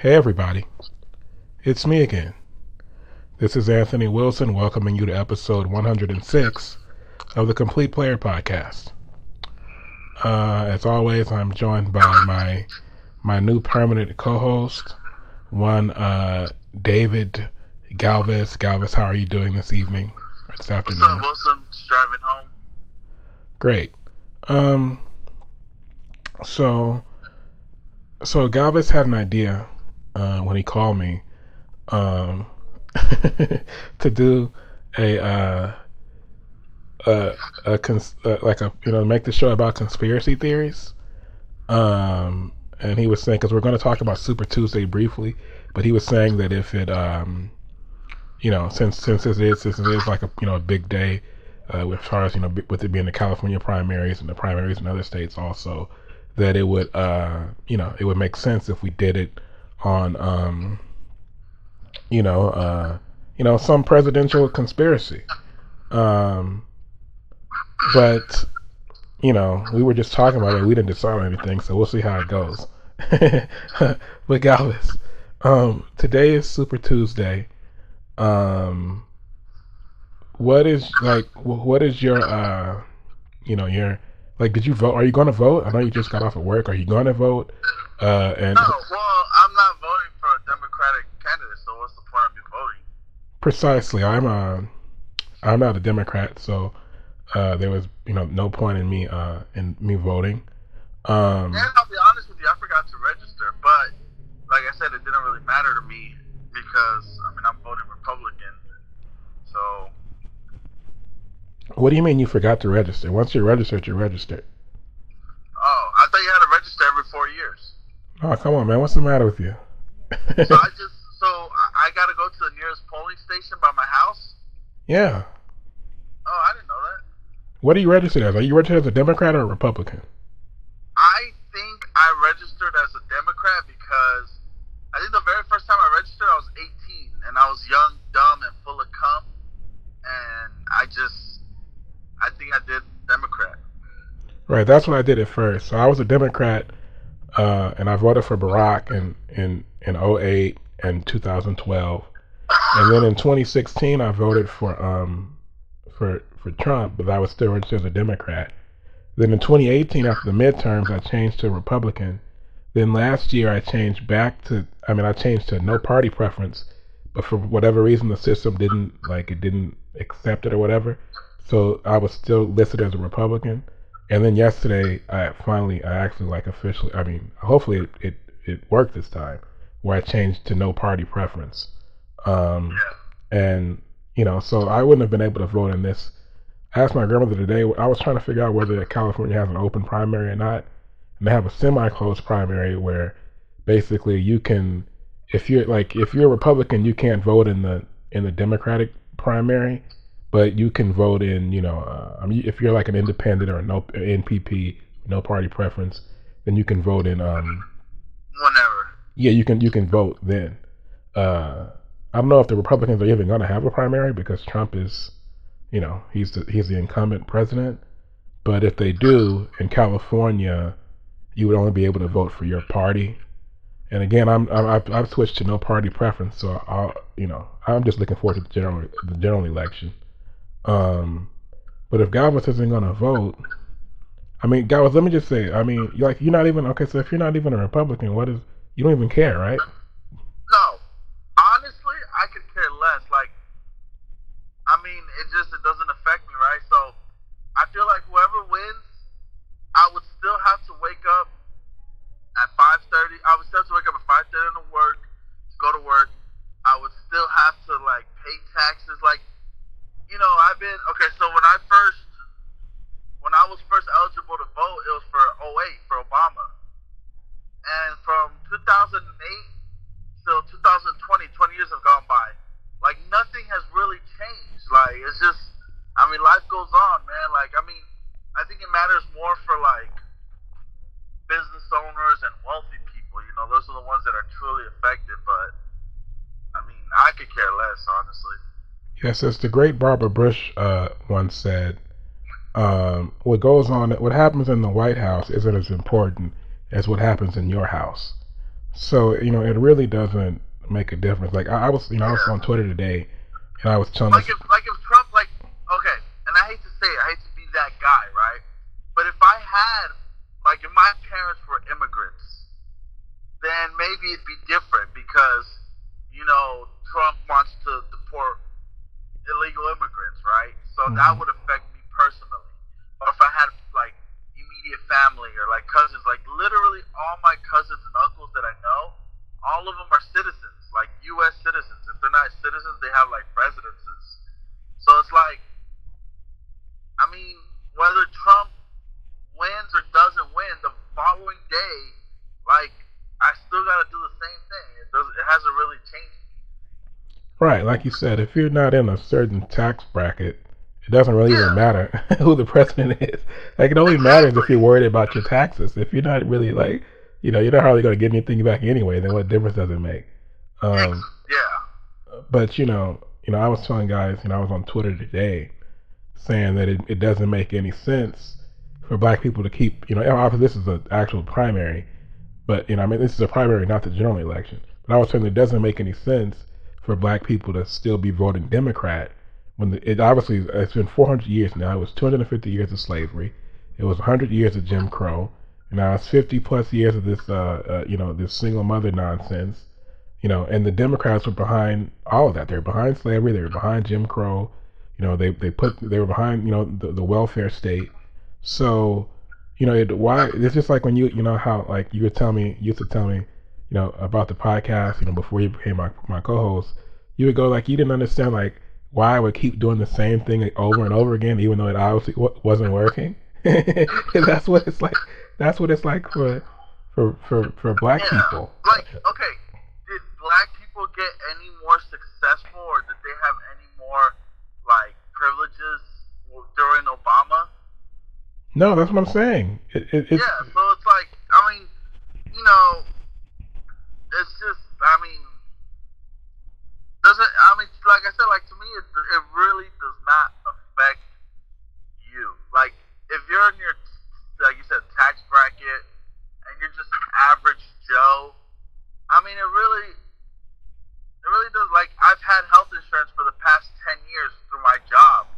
Hey everybody, it's me again. This is Anthony Wilson welcoming you to episode 106 of the Complete Player Podcast. As always, I'm joined by my new permanent co-host, David Galvez. Galvez, how are you doing this evening? This afternoon? What's up, Wilson? Just driving home. Great. So Galvez had an idea. When he called me to do make the show about conspiracy theories, and he was saying, because we're going to talk about Super Tuesday briefly, but he was saying that if it since it is like a big day with Charles, with it being the California primaries and the primaries in other states also, that it would it would make sense if we did it on some presidential conspiracy, but we were just talking about it. We didn't decide on anything, so we'll see how it goes. But Galvez, today is Super Tuesday. What is your did you vote? Are you going to vote? I know you just got off of work. Are you going to vote? I'm not voting for a Democratic candidate, so what's the point of me voting? Precisely. I'm not a Democrat, so there was no point in me voting. And I'll be honest with you, I forgot to register, but like I said, it didn't really matter to me because I'm voting Republican. So what do you mean you forgot to register? Once you're registered, you're registered. Oh, I thought you had to register every 4 years. Oh, come on, man. What's the matter with you? So I got to go to the nearest polling station by my house? Yeah. Oh, I didn't know that. What are you registered as? Are you registered as a Democrat or a Republican? I think I registered as a Democrat because I think the very first time I registered, I was 18, and I was young, dumb, and full of cum, and I think I did Democrat. Right, that's what I did at first. So I was a Democrat, and I voted for Barack in 2008 and 2012, and then in 2016 I voted for Trump, but I was still registered as a Democrat. Then in 2018, after the midterms, I changed to Republican. Then last year I changed to no party preference, but for whatever reason the system didn't accept it or whatever. So I was still listed as a Republican, and then yesterday hopefully it worked this time, where I changed to no party preference, so I wouldn't have been able to vote in this. I asked my grandmother today. I was trying to figure out whether California has an open primary or not, and they have a semi-closed primary where basically you can, if you're a Republican, you can't vote in the Democratic primary. But you can vote in, if you're like an independent or NPP, no party preference, then you can vote in whenever. Yeah, you can vote then. I don't know if the Republicans are even going to have a primary because Trump is, he's the incumbent president. But if they do in California, you would only be able to vote for your party. And again, I've switched to no party preference, so I'm just looking forward to the general election. But if Galvez isn't going to vote, Galvez, let me just say, you're not even, okay, so if you're not even a Republican, you don't even care, right? No. Honestly, I could care less. It doesn't affect me, right? So, I feel like whoever wins, I would still have to wake up at 5:30. I would still have to wake up at 5:30 to go to work. I would still have to, pay taxes, when I was first eligible to vote, it was for 2008 for Obama. And from 2008 till 2020, 20 years have gone by. Nothing has really changed. It's just, life goes on, man. I think it matters more for, business owners and wealthy people. Those are the ones that are truly affected, but, I could care less, honestly. Yes, as the great Barbara Bush once said, what happens in the White House isn't as important as what happens in your house. So, you know, it really doesn't make a difference. Like, I was, you know, I was on Twitter today, and I was telling if Trump, like, okay, and I hate to say it, I hate to be that guy, right? But if I had, like, if my parents were immigrants, then maybe it'd be different because, you know, Trump wants to deport illegal immigrants, right? So that would affect me personally. Or if I had, like, immediate family or, like, cousins, like, literally all my cousins and uncles that I know, all of them are citizens, like, U.S. citizens. If they're not citizens, they have, like, residences. So it's like, I mean, whether Trump wins or doesn't win, the following day, like, I still got to do the same thing. It hasn't really changed. Right, like you said, if you're not in a certain tax bracket, it doesn't really even matter who the president is. Like, it only matters if you're worried about your taxes. If you're not really, like, you know, you're not hardly going to get anything back anyway, then what difference does it make? But, you know, I was telling guys, you know, I was on Twitter today saying that it doesn't make any sense for black people to keep, you know, obviously this is an actual primary, but, you know, I mean, this is a primary, not the general election. But I was saying it doesn't make any sense for black people to still be voting Democrat when it obviously it's been 400 years now. It was 250 years of slavery, it was 100 years of Jim Crow, and now it's 50 plus years of this you know, this single mother nonsense, you know. And the Democrats were behind all of that. They were behind slavery, they were behind Jim Crow, you know, they were behind, you know, the welfare state. So, you know, why it's just like when you know how, like, you used to tell me, you know, about the podcast, you know, before you became my co-host, you would go, like, you didn't understand, like, why I would keep doing the same thing over and over again, even though it obviously wasn't working. That's what it's like. That's what it's like for black people. Like, okay, did black people get any more successful, or did they have any more, like, privileges during Obama? No, that's what I'm saying. So it's like, I mean, you know, it's just, I mean, doesn't, I mean, like I said, like, to me, it really does not affect you. Like, if you're in your, like you said, tax bracket, and you're just an average Joe, I mean, it really does, like, I've had health insurance for the past 10 years through my job.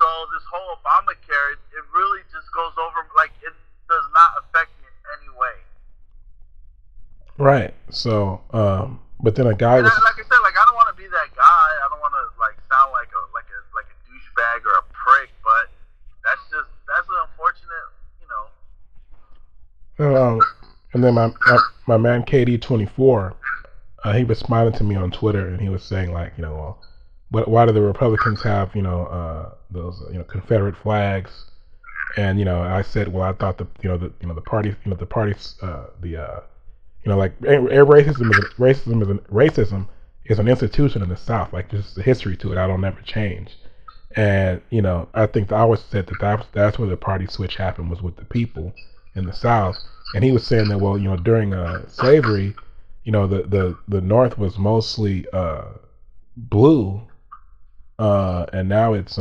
So this whole Obamacare, it really just goes over, like, it does not affect me in any way. Right. So, but then a guy was, like I said, like, I don't want to be that guy. I don't want to, like, sound like a douchebag or a prick. But that's an unfortunate, you know. And then my man KD24, he responded to me on Twitter, and he was saying, like, you know, well, but why do the Republicans have, you know, those, you know, Confederate flags? And, you know, I said, well, I thought the party, you know, like, racism is an institution in the South. Like, there's the history to it. That'll never change. And, you know, I think I always said that's where the party switch happened, was with the people in the South. And he was saying that, well, you know, during slavery, you know, the North was mostly blue, and now it's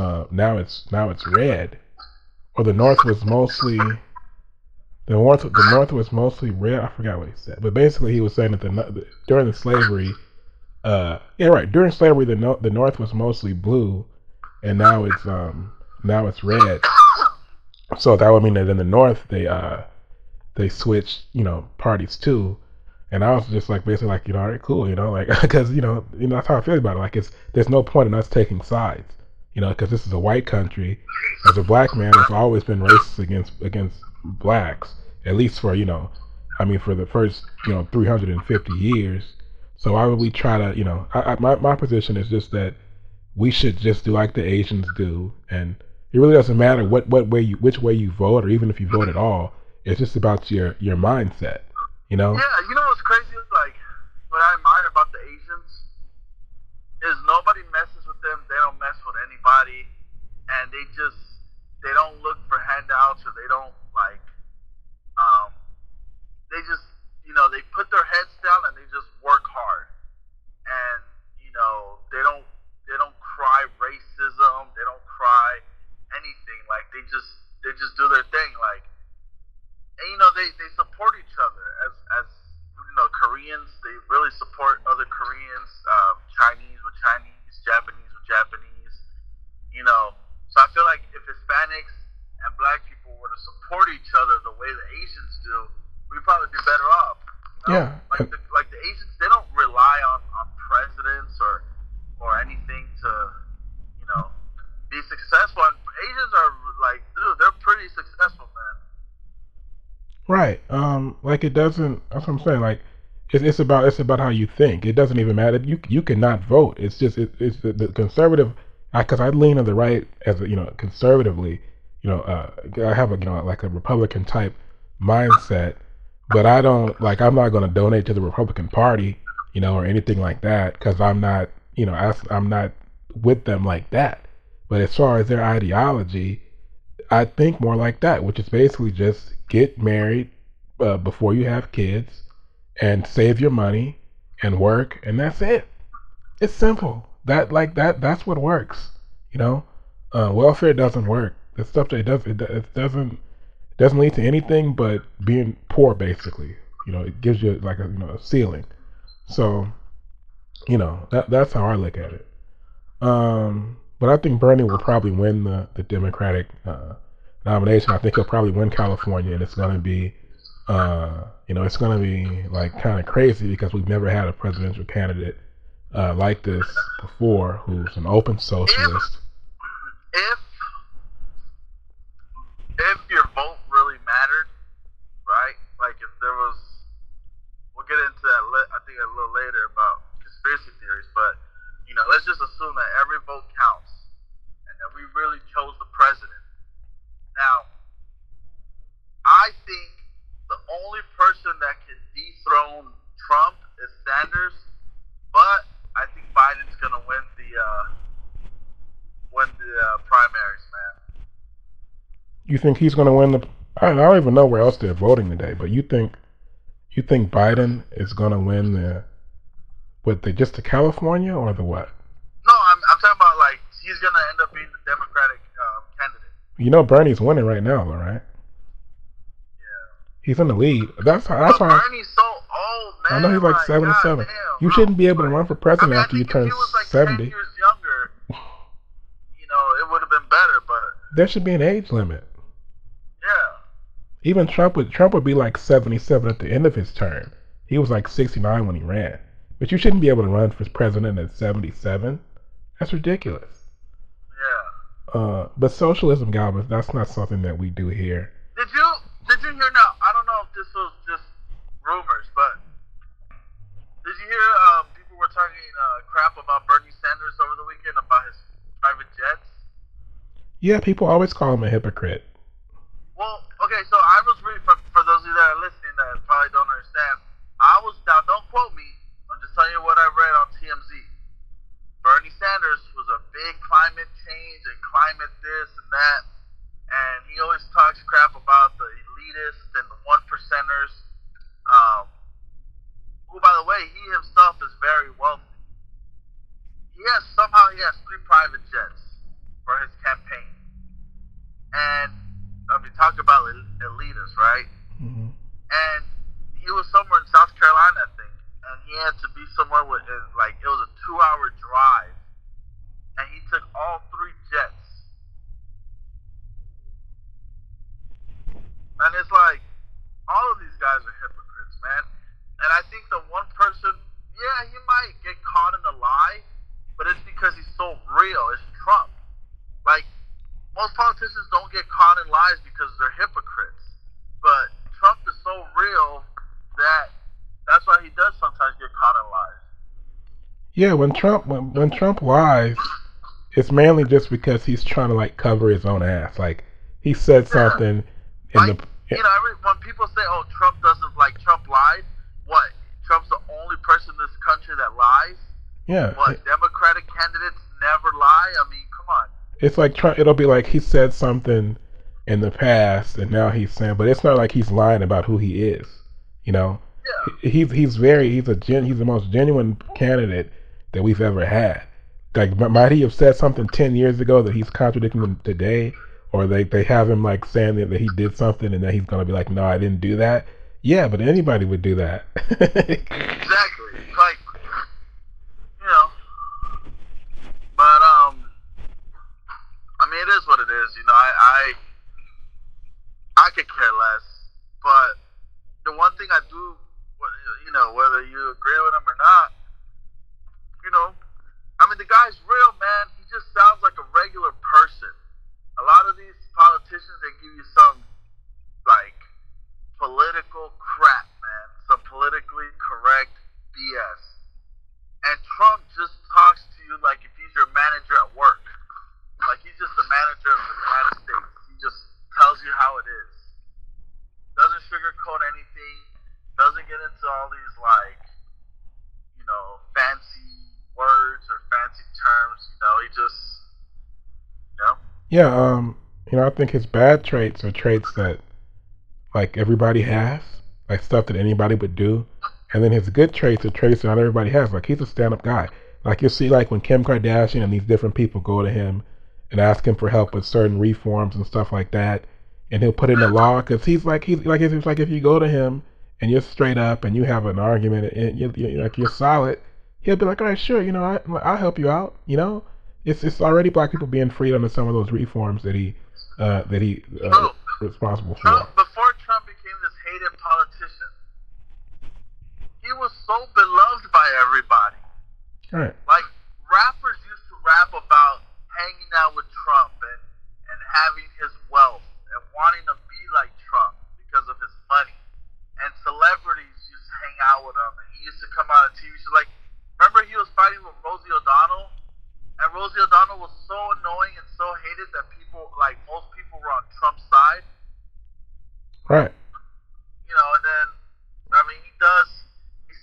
red. Or the North was mostly red. I forgot what he said, but basically he was saying that during slavery, the North was mostly blue, and now it's red. So that would mean that in the North they switched, you know, parties too. And I was just like, basically, like, you know, all right, cool, you know, like, because you know that's how I feel about it. Like, there's no point in us taking sides, you know, because this is a white country. As a black man, it's always been racist against blacks, at least for, you know, I mean, for the first, you know, 350 years. So why would we try to, you know, my position is just that we should just do like the Asians do, and it really doesn't matter which way you vote, or even if you vote at all. It's just about your mindset, you know. Yeah, you know what's crazy is, like, what I admire about the Asians is nobody messes with them. They don't mess with anybody, and they don't look for handouts, or they don't, like, they just, you know, they put their heads down and they just work hard. And, you know, they don't cry racism, they don't cry anything. Like, they just do their thing. Like, and, you know, they support each other as, you know, Korean They really support other Koreans, Chinese with Chinese, Japanese with Japanese, you know. So I feel like if Hispanics and black people were to support each other the way the Asians do, we'd probably be better off. You know? Yeah. Like the Asians, they don't rely on presidents or anything to, you know, be successful. And Asians are like, dude, they're pretty successful, man. Right. Like it doesn't. That's what I'm saying. Like it's about how you think. It doesn't even matter. You cannot vote. It's just it's the conservative. Because I lean on the right as you know, conservatively. You know, I have a like a Republican type mindset, but I don't like. I'm not going to donate to the Republican Party, you know, or anything like that, because I'm not. You know, I'm not with them like that. But as far as their ideology, I think more like that, which is basically just get married before you have kids, and save your money and work, and that's it. It's simple. That's what works. You know, welfare doesn't work. The stuff that it doesn't lead to anything but being poor, basically. You know, it gives you like a ceiling. So, you know, that's how I look at it. But I think Bernie will probably win the Democratic nomination. I think he'll probably win California, and it's going to be, it's going to be like kind of crazy because we've never had a presidential candidate like this before, who's an open socialist. If your vote really mattered, right? Like if there was, we'll get into that. I think a little later about conspiracy theories, but you know, let's just assume that every vote counts, and that we really chose the president. Now, I think the only person that can dethrone Trump is Sanders, but I think Biden's gonna win the primaries, man. You think he's gonna win the? I don't even know where else they're voting today, but you think Biden is gonna win the California or the what? No, I'm talking about like he's gonna end up being the Democratic candidate. You know Bernie's winning right now, all right? Yeah. He's in the lead. That's why Bernie's so old, man. I know he's like 77. Damn, you shouldn't be able to run for president after you turn 70. If he was like 70. 10 years younger, you know, it would have been better, but there should be an age limit. Yeah. Even Trump would be like 77 at the end of his term. He was like 69 when he ran. But you shouldn't be able to run for president at 77. That's ridiculous. But socialism, Galvez, that's not something that we do here. Did you hear now? I don't know if this was just rumors, but did you hear people were talking crap about Bernie Sanders over the weekend about his private jets? Yeah, people always call him a hypocrite. Well, okay, so I was reading, for those of you that are listening that probably don't understand, now don't quote me, I'm just telling you what I read on TMZ. Bernie Sanders was a big climate change and climate this and that, and he always talks crap about the elitists and the one percenters, who, by the way, he himself is very wealthy. He has 3 private jets for his campaign. And, I mean, talk about elitists, right? Mm-hmm. And he was somewhere in South Carolina, I think. And he had to be somewhere within, like, it was a 2-hour drive. And he took all 3 jets. And it's like, all of these guys are hypocrites, man. And I think the one person, yeah, he might get caught in a lie, but it's because he's so real. It's Trump. Like, most politicians don't get caught in lies because they're hypocrites. But Trump is so real that that's why he does sometimes get caught in lies. Yeah, when Trump lies, it's mainly just because he's trying to like cover his own ass. Like he said something when people say, "Oh, Trump doesn't like Trump lied," what? Trump's the only person in this country that lies? Yeah. What? Democratic candidates never lie? I mean, come on. It's like Trump. It'll be like he said something in the past, and now he's saying, but it's not like he's lying about who he is, you know. Yeah. He's the most genuine candidate that we've ever had. Like, might he have said something 10 years ago that he's contradicting him today, or they have him like saying that he did something and then he's gonna be like, no, I didn't do that. Yeah, but anybody would do that. Exactly. Like, you know. But, I mean, it is what it is. You know, I could care less. But the one thing I do, you know, whether you agree with him or not, you know, I mean, the guy's real, man. He just sounds like a regular person. A lot of these politicians, they give you some, like, political crap, man. Some politically correct BS. And Trump just talks to you like if he's your manager at work. Like, he's just the manager of the United States. He just tells you how it is. Doesn't sugarcoat anything. Doesn't get into all these, like, you know, fancy words or fancy terms. You know, he just, you know. Yeah, you know, I think his bad traits are traits that, like, everybody has, like stuff that anybody would do, and then his good traits are traits that not everybody has. Like, he's a stand-up guy. Like, you'll see, like, when Kim Kardashian and these different people go to him and ask him for help with certain reforms and stuff like that, and he'll put in a law, because he's like if you go to him and you're straight up and you have an argument and you're like, you're solid, he'll be like, all right, sure, you know, I'll help you out, you know. It's already black people being freed under some of those reforms that he responsible for. Before Trump became this hated politician, he was so beloved by everybody. Right. Like, rappers used to rap about hanging out with Trump and having his wealth and wanting to be like Trump because of his money. And celebrities used to hang out with him, and he used to come out on TV shows. Like, remember he was fighting with Rosie O'Donnell? And Rosie O'Donnell was so annoying and so hated that people, like, most people were on Trump's side. Right. You know, and then, I mean, he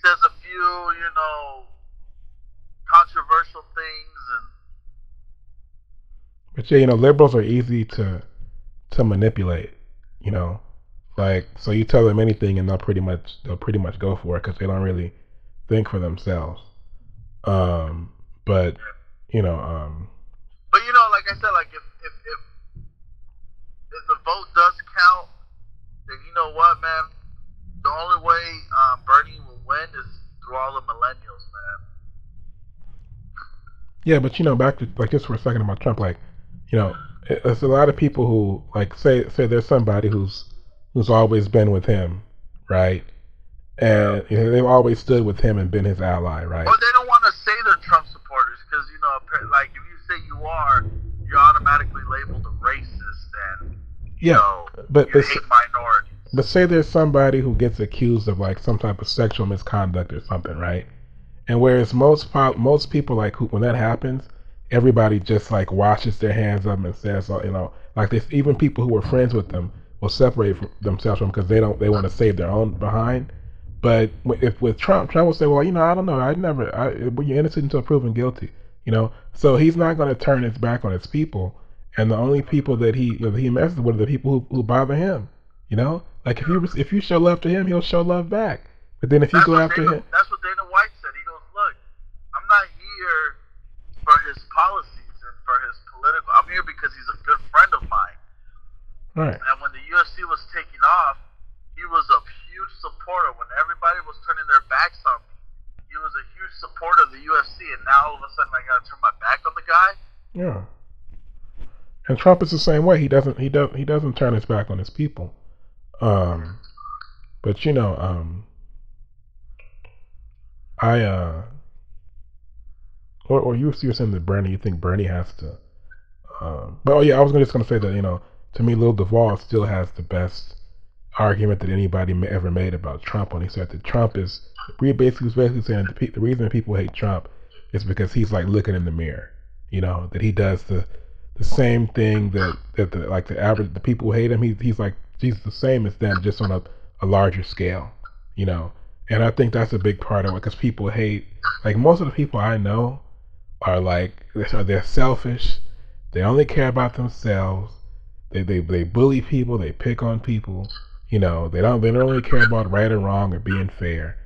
says a few, you know, controversial things. But, yeah, you know, liberals are easy to manipulate, you know. Like, so you tell them anything and they'll pretty much go for it because they don't really think for themselves. But... You know, but you know, like I said, like if the vote does count, then you know what, man? The only way Bernie will win is through all the millennials, man. Yeah, but you know, back to, like, just for a second about Trump, like, you know, there's a lot of people who, like, say there's somebody who's always been with him, right? And you know, they've always stood with him and been his ally, right? Well, they don't want to say they're Trump supporters because, you know, like, if you say you are, you're automatically labeled a racist and, you know, but hate minorities. But say there's somebody who gets accused of, like, some type of sexual misconduct or something, right? And whereas most people, like, who, when that happens, everybody just, like, washes their hands up and says, you know, like, this, even people who were friends with them will separate themselves from them because they want to save their own behind. But if with Trump will say, well, you know, I don't know. You're innocent until proven guilty, you know. So he's not going to turn his back on his people. And the only people that he messes with are the people who bother him, you know. Like, if you show love to him, he'll show love back. But then if you go after him. That's what Dana White said. He goes, look, I'm not here for his policies and for his political. I'm here because he's a good friend of mine. Right. And when the UFC was taking off, he was a huge supporter. When everybody was turning their backs on me, he was a huge supporter of the UFC, and now all of a sudden I gotta turn my back on the guy. Yeah. And Trump is the same way. He doesn't turn his back on his people. But you know, or you're saying that Bernie. You think Bernie has to? But oh yeah, I was just gonna say that, you know, to me, Lil Duvall still has the best argument that anybody ever made about Trump when he said that Trump is, we basically saying the reason people hate Trump is because he's like looking in the mirror, you know, that he does the same thing that the people who hate him. He's the same as them, just on a larger scale, you know. And I think that's a big part of it, because people hate, like, most of the people I know are like, they're selfish, they only care about themselves, they bully people, they pick on people. You know, they don't really care about right or wrong or being fair.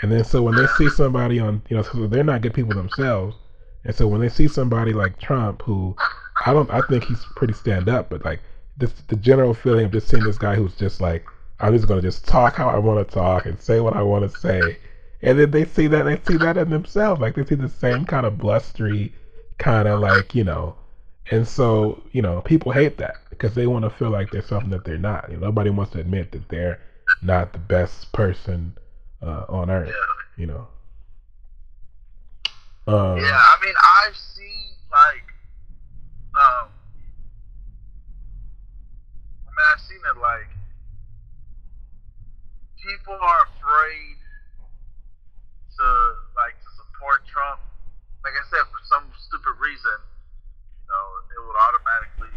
And then so when they see somebody on, you know, so they're not good people themselves. And so when they see somebody like Trump, who I think he's pretty stand up, but like the general feeling of just seeing this guy who's just like, I'm just going to just talk how I want to talk and say what I want to say. And then they see that in themselves. Like, they see the same kind of blustery kind of, like, you know. And so, you know, people hate that because they want to feel like they're something that they're not. You know, nobody wants to admit that they're not the best person on earth, you know. Yeah, I mean, I've seen, like, I've seen it, like, people are afraid to, like, to support Trump. Like I said, for some stupid reason, you know, it would automatically,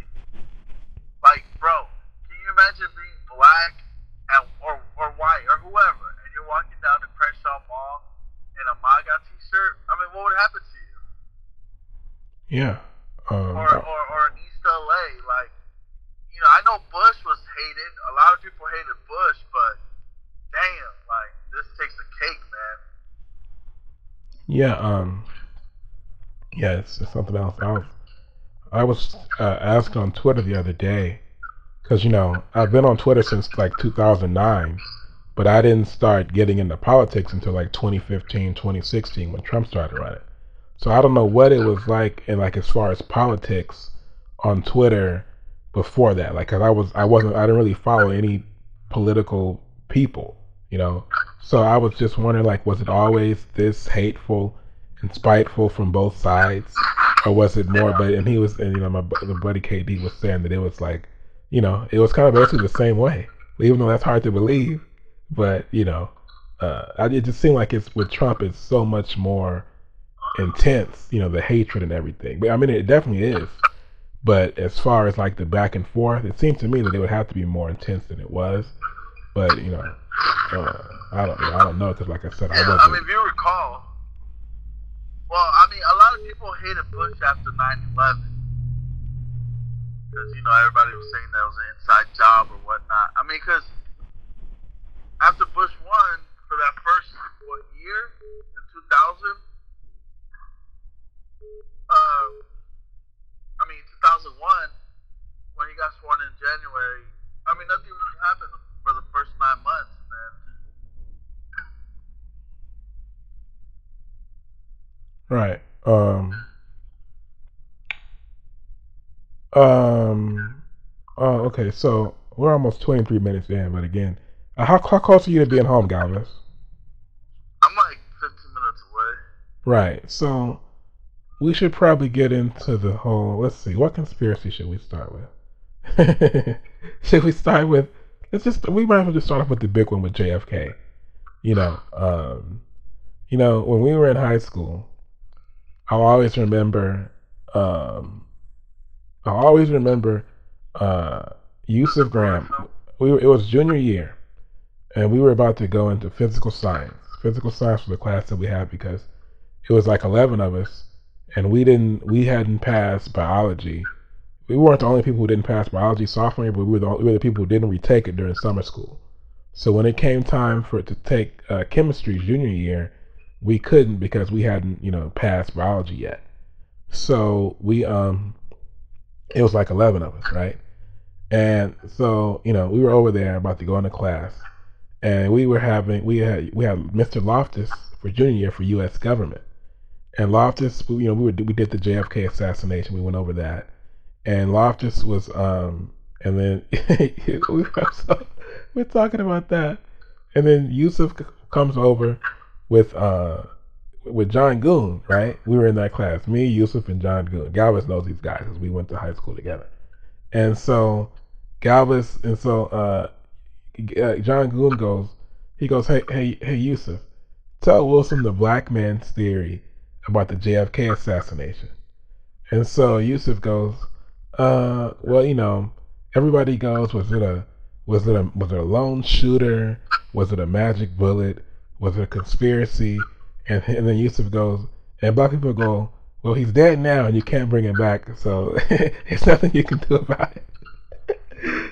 like, bro, can you imagine being black and, or white or whoever, and you're walking down to Crenshaw Mall in a MAGA t-shirt? I mean, what would happen to you? Yeah. Or in East LA, like, you know, I know Bush was hated. A lot of people hated Bush, but damn, like, this takes a cake, man. Yeah, yeah, it's something else. I was asked on Twitter the other day, because, you know, I've been on Twitter since, like, 2009, but I didn't start getting into politics until, like, 2015, 2016, when Trump started running. So I don't know what it was like, and, like, as far as politics on Twitter before that, like, cause I didn't really follow any political people, you know. So I was just wondering, like, was it always this hateful and spiteful from both sides, or was it more? But you know, the buddy KD was saying that it was like, you know, it was kind of basically the same way, even though that's hard to believe. But you know, it just seemed like it's with Trump, it's so much more intense, you know, the hatred and everything. But I mean, it definitely is. But as far as, like, the back and forth, it seemed to me that it would have to be more intense than it was. But, you know, I don't know, because, like I said, I wasn't. I mean, if you recall, well, I mean, a lot of people hated Bush after 9/11. Because, you know, everybody was saying that was an inside job or whatnot. I mean, because after Bush won, for that first, what, year, in 2000, 2001, when he got sworn in January, I mean, nothing really happened for the first 9 months, man. Right. Okay, so we're almost 23 minutes in, but again, how close are you to being home, Galvez? I'm like 15 minutes away. Right, so we should probably get into the whole, let's see, what conspiracy should we start with? We might as well just start off with the big one with JFK. You know, when we were in high school, I always remember Yusuf Graham. It was junior year, and we were about to go into physical science. Physical science was a class that we had because it was like 11 of us. And we hadn't passed biology. We weren't the only people who didn't pass biology sophomore year, but we were the people who didn't retake it during summer school. So when it came time for it to take chemistry junior year, we couldn't because we hadn't, you know, passed biology yet. So it was like 11 of us, right? And so, you know, we were over there about to go into class, and we had Mr. Loftus for junior year for U.S. government. And Loftus, you know, we did the JFK assassination. We went over that, and Loftus was, and then we're talking about that, and then Yusuf comes over with John Goon, right? We were in that class, me, Yusuf, and John Goon. Galvez knows these guys because we went to high school together, and so Galvez, and so John Goon goes, he goes, hey, Yusuf, tell Wilson the black man's theory about the JFK assassination. And so Yusuf goes, well, you know, everybody goes, was it a lone shooter? Was it a magic bullet? Was it a conspiracy? And then Yusuf goes, and black people go, well, he's dead now and you can't bring him back, so there's nothing you can do about it.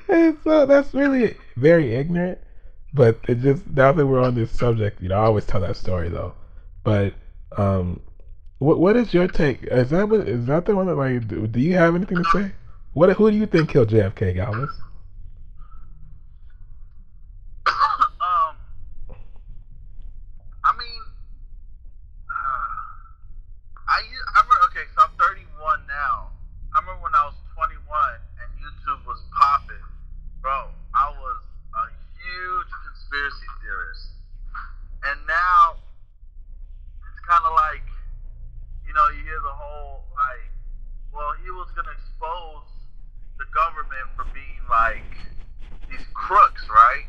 And so that's really very ignorant, but it just, now that we're on this subject, you know, I always tell that story though, but, What is your take? Is that the one that, like, do you have anything to say? Who do you think killed JFK, Galvez? So I'm 31 now. I remember when I was 21 and YouTube was popping. Bro, I was a huge conspiracy theorist. And now, it's kind of like, you know, you hear the whole, like, well, he was going to expose the government for being, like, these crooks, right?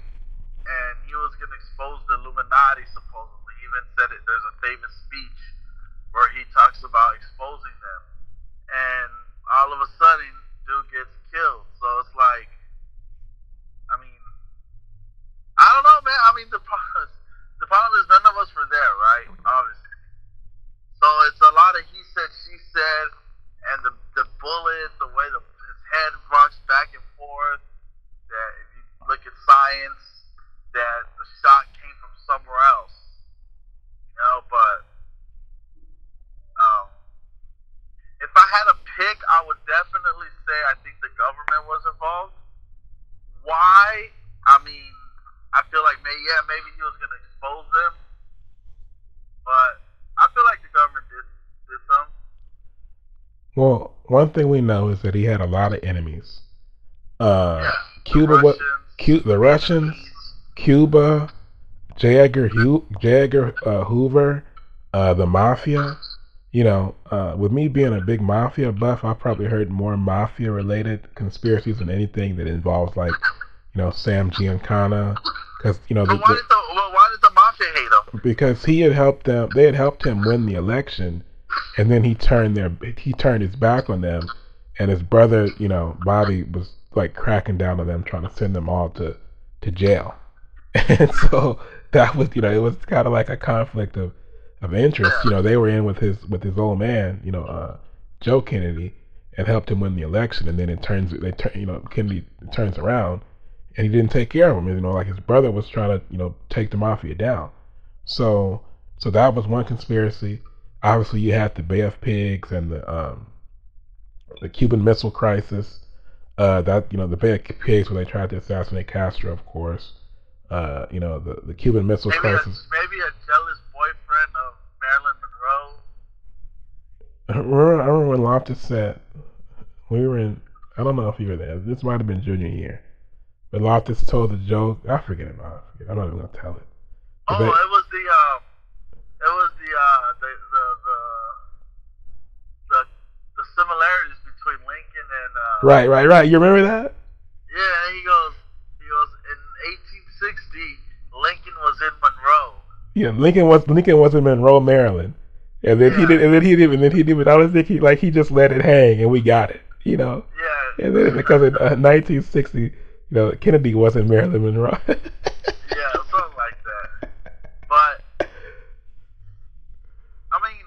And he was going to expose the Illuminati, supposedly. He even said it, there's a famous speech where he talks about exposing them. And all of a sudden, dude gets killed. So it's like, I mean, I don't know, man. I mean, the problem is none of us were there, right? Obviously. So it's a lot of he said, she said, and the bullet, the way his head rocks back and forth, that if you look at science, that the shot came from somewhere else. You know, but if I had a pick, I would definitely say I think the government was involved. Why? I mean, I feel like maybe he was gonna expose them, but I feel like the government did something. Well, one thing we know is that he had a lot of enemies. Cuba, the Russians, Cuba, J. Edgar Hoover, the mafia. You know, with me being a big mafia buff, I've probably heard more mafia-related conspiracies than anything that involves, like, you know, Sam Giancana, because, you know, why did the mafia hate him? Because he had helped them. They had helped him win the election, and then he turned his back on them, and his brother, you know, Bobby, was like cracking down on them, trying to send them all to jail. And so that was, you know, it was kind of like a conflict of interest. You know, they were in with his old man, you know, Joe Kennedy, and helped him win the election, and then Kennedy turns around. And he didn't take care of him, you know, like his brother was trying to, you know, take the mafia down. So that was one conspiracy. Obviously, you had the Bay of Pigs and the Cuban Missile Crisis. That, you know, the Bay of Pigs where they tried to assassinate Castro, of course. You know, the Cuban Missile Crisis. Maybe a jealous boyfriend of Marilyn Monroe. I remember when Loftus said, we were in, I don't know if you were there. This might have been junior year. But Loftus told the joke. I'm not even gonna tell it. Oh, it was the similarities between Lincoln and right. You remember that? Yeah, he goes in 1860, Lincoln was in Monroe. Yeah, Lincoln was in Monroe, Maryland, and then he did. I don't think he just let it hang, and we got it, you know. Yeah. And then because in 1960. No, Kennedy wasn't Marilyn Monroe. Yeah, something like that. But, I mean,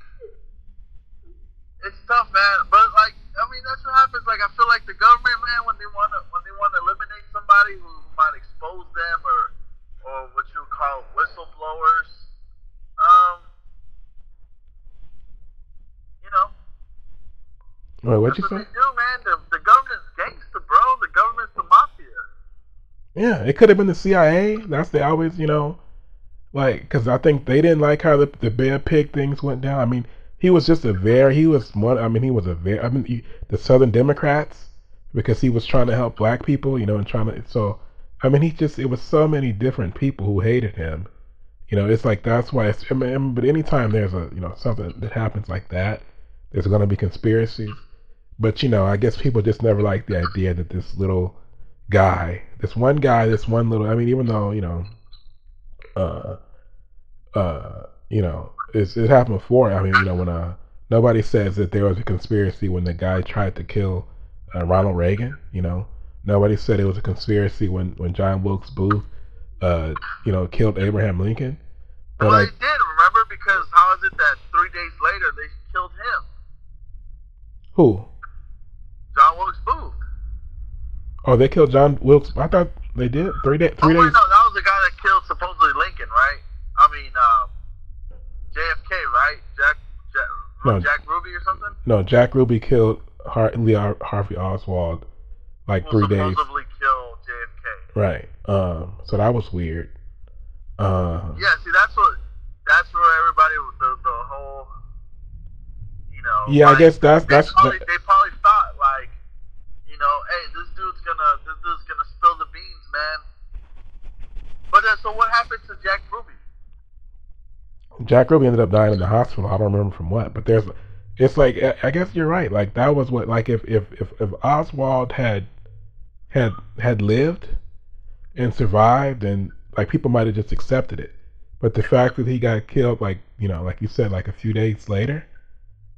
it's tough, man. But, like, I mean, that's what happens. Like, I feel like the government, man, when they want to eliminate somebody who might expose them or what you would call whistleblowers, you know. Wait, what'd you say? That's what they do, man. The government's gangster, bro. The government's the mafia. Yeah, it could have been the CIA. That's the always, you know, like, because I think they didn't like how the bear pig things went down. I mean, the Southern Democrats, because he was trying to help black people, you know, and it was so many different people who hated him. You know, it's like, that's why, but anytime there's a, you know, something that happens like that, there's going to be conspiracies. But, you know, I guess people just never liked the idea that this little guy, this one little, I mean, even though, you know, you know, it happened before. I mean, you know, when nobody says that there was a conspiracy when the guy tried to kill Ronald Reagan, you know, nobody said it was a conspiracy when John Wilkes Booth, you know, killed Abraham Lincoln. But well, they did, remember, because how is it that 3 days later they killed him? Who? John Wilkes Booth. Oh, they killed John Wilkes. I thought they did. 3 days. No, that was the guy that killed supposedly Lincoln, right? I mean, JFK, right? Jack Ruby or something? No, Jack Ruby killed Lee Harvey Oswald like 3 days. Supposedly killed JFK. Right. So that was weird. Yeah. See, that's where everybody the whole Yeah, like, I guess that's. They probably thought like, you know, hey, this dude's gonna spill the beans, man. But then, so what happened to Jack Ruby? Jack Ruby ended up dying in the hospital. I don't remember from what, but there's. It's like, I guess you're right. Like that was what, like if Oswald had lived and survived, and like people might have just accepted it. But the fact that he got killed, like, you know, like you said, like a few days later,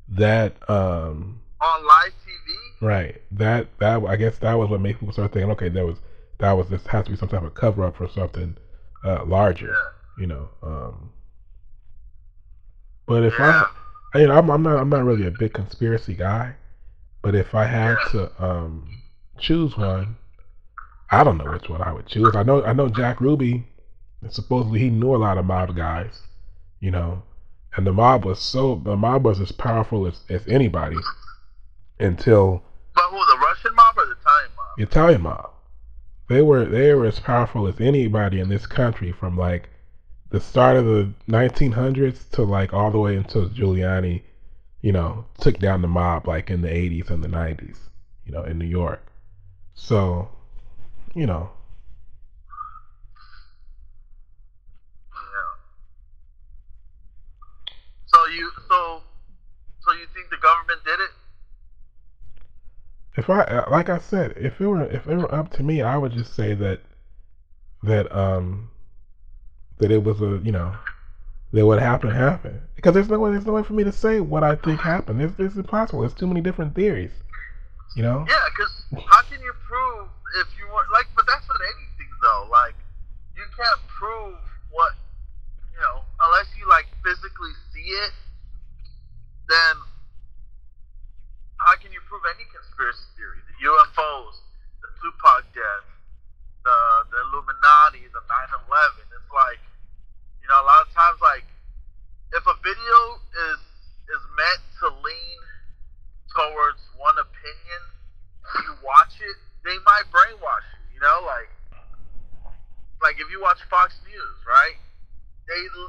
that on live TV, right? That I guess that was what made people start thinking, okay, that was this has to be some type of cover up for something larger, you know. But if I, you know, I'm not really a big conspiracy guy, but if I had to choose one, I don't know which one I would choose. I know Jack Ruby. And supposedly he knew a lot of mob guys, you know, and the mob was as powerful as anybody until. But who, the Russian mob or the Italian mob? The Italian mob. They were as powerful as anybody in this country from like the start of the 1900s to like all the way until Giuliani, you know, took down the mob like in the 80s and the 90s, you know, in New York. So, you know. So you think the government did it? If it were up to me, I would just say that it was a, you know, that what happened happened, because there's no way for me to say what I think happened. It's impossible. There's too many different theories, you know. Yeah, because how can you prove if you were like? But that's with anything though. Like you can't prove what. You know, unless you like physically see it, then how can you prove any conspiracy theory? The UFOs, the Tupac death, the Illuminati, the 9/11. It's like, you know, a lot of times, like if a video is meant to lean towards one opinion, you watch it, they might brainwash you. You know, like if you watch Fox News, right?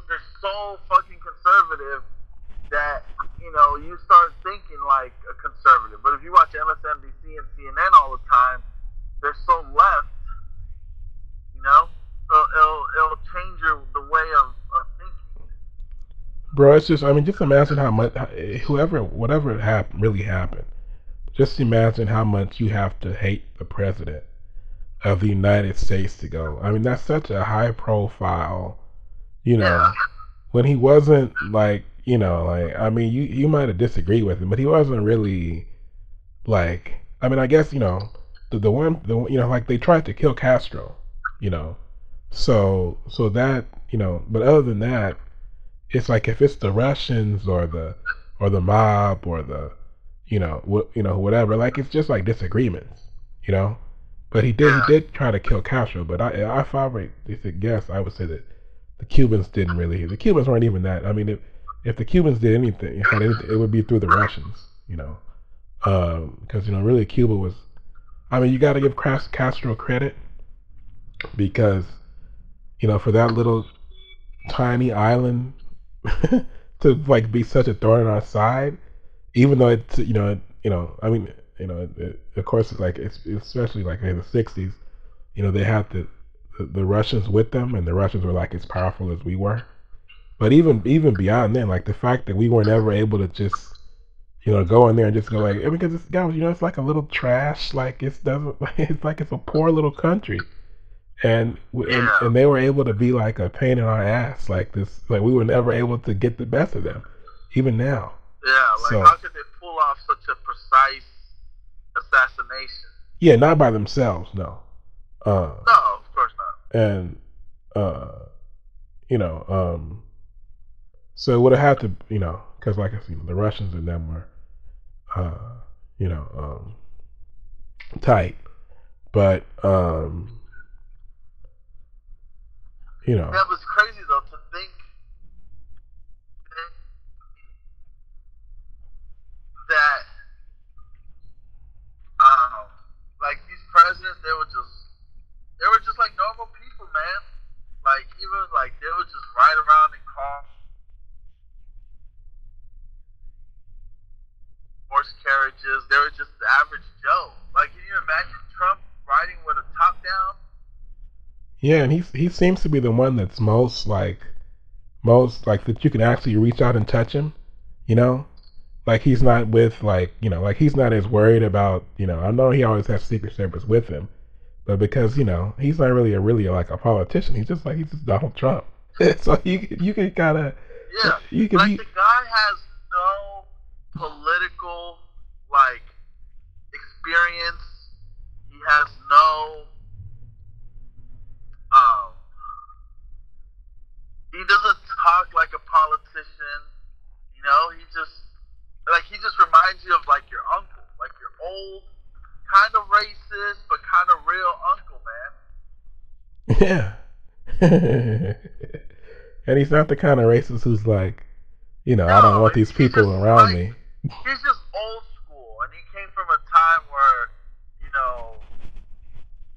They're so fucking conservative that, you know, you start thinking like a conservative. But if you watch MSNBC and CNN all the time, they're so left, you know, it'll change the way of thinking. Bro, it's just, I mean, just imagine how much, really happened, just imagine how much you have to hate the president of the United States to go. I mean, that's such a high profile. You know, when he wasn't like, you know, like, I mean, you might have disagreed with him, but he wasn't really like, I mean, I guess, you know, the one, you know, like they tried to kill Castro, you know, so that, you know, but other than that, it's like if it's the Russians or the mob or the, you know, whatever, like it's just like disagreements, you know, but he did try to kill Castro, but if I were to guess, I would say that. The Cubans weren't even that. I mean, if the Cubans did anything, it would be through the Russians, you know, because, you know, really Cuba was, I mean, you got to give Castro credit because, you know, for that little tiny island to like be such a thorn in our side, even though it's, you know, I mean, you know, of course, it's like, especially like in the 60s, you know, they had to, the Russians with them, and the Russians were like as powerful as we were, but even beyond then, like the fact that we weren't ever able to just, you know, go in there and just go like, I mean, because this guy was, you know, it's like a little trash, like it's a poor little country, and they were able to be like a pain in our ass, like this, like we were never able to get the best of them, even now. Yeah, like so, how could they pull off such a precise assassination? Yeah, not by themselves, no. No. And, you know, so it would have had to, you know, because like I said, the Russians and them were, you know, tight, but, you know. That was crazy though, to think that, like these presidents, they were just like normal people. Man, like even like they would just ride around in cars. just, they were just the average Joe. Like, can you imagine Trump riding with a top down? Yeah, and he seems to be the one that's most like that you can actually reach out and touch him, you know? Like, he's not with, like, you know, like, he's not as worried about, you know, I know he always has Secret Service with him, but because, you know, he's not really like a politician. He's just Donald Trump. So you can kind of... Yeah, you can like, the guy has no political, like, experience. He has no... He doesn't talk like a politician. You know, he just reminds you of, like, your uncle. Like, your old, kind of racist, but kind of real uncle, man. Yeah. And he's not the kind of racist who's like, you know, no, I don't want these people just, around me. He's just old school, and he came from a time where, you know,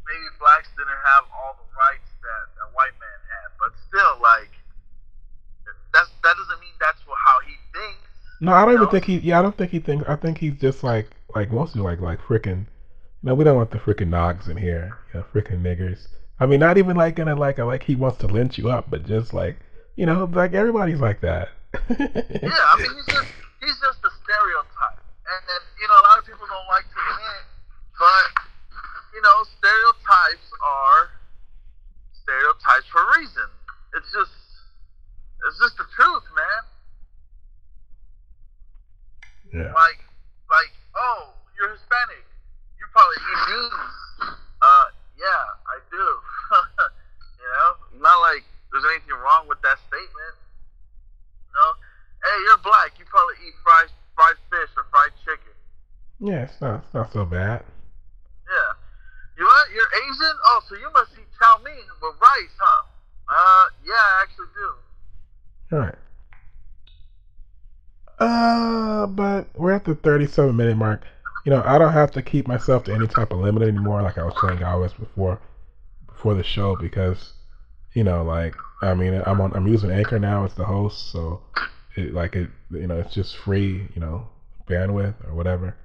maybe blacks didn't have all the rights that white man had, but still, like, that doesn't mean that's how he thinks. No, I don't even think he. Yeah, I don't think he thinks. I think he's just like mostly like freaking. No, we don't want the freaking nogs in here, you know, freaking niggers. I mean, not even like in a like he wants to lynch you up, but just like, you know, like everybody's like that. Yeah, I mean, he's just a stereotype, and then, you know, a lot of people don't like to admit, but you know, stereotypes are stereotypes for a reason. It's just the truth, man. Yeah. Like, oh, you're Hispanic. You probably eat beans. Yeah, I do. You know, not like there's anything wrong with that statement. You know, hey, you're black. You probably eat fried fish or fried chicken. Yeah, it's not so bad. Yeah, you're Asian. Oh, so you must eat chow mein with rice, huh? Yeah, I actually do. All right. But we're at the 37-minute mark. You know, I don't have to keep myself to any type of limit anymore, like I was telling Galvez before the show, because, you know, like, I mean, I'm using Anchor now as the host, so it you know, it's just free, you know, bandwidth or whatever.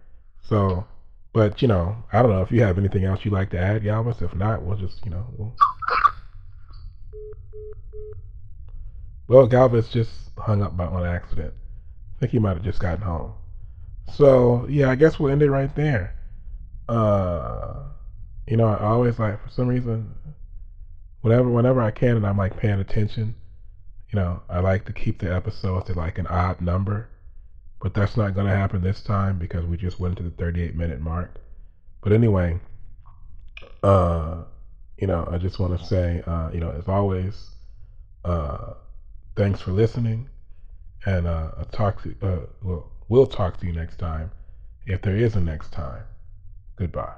So, but, you know, I don't know if you have anything else you'd like to add, Galvez. If not, we'll just, you know, well, Galvez just hung up on accident. I think he might have just gotten home. So, yeah, I guess we'll end it right there. You know, I always, like, for some reason, whenever I can and I'm, like, paying attention, you know, I like to keep the episodes to, like, an odd number. But that's not going to happen this time because we just went to the 38-minute mark. But anyway, you know, I just want to say, you know, as always, thanks for listening. And we'll talk to you next time, if there is a next time. Goodbye.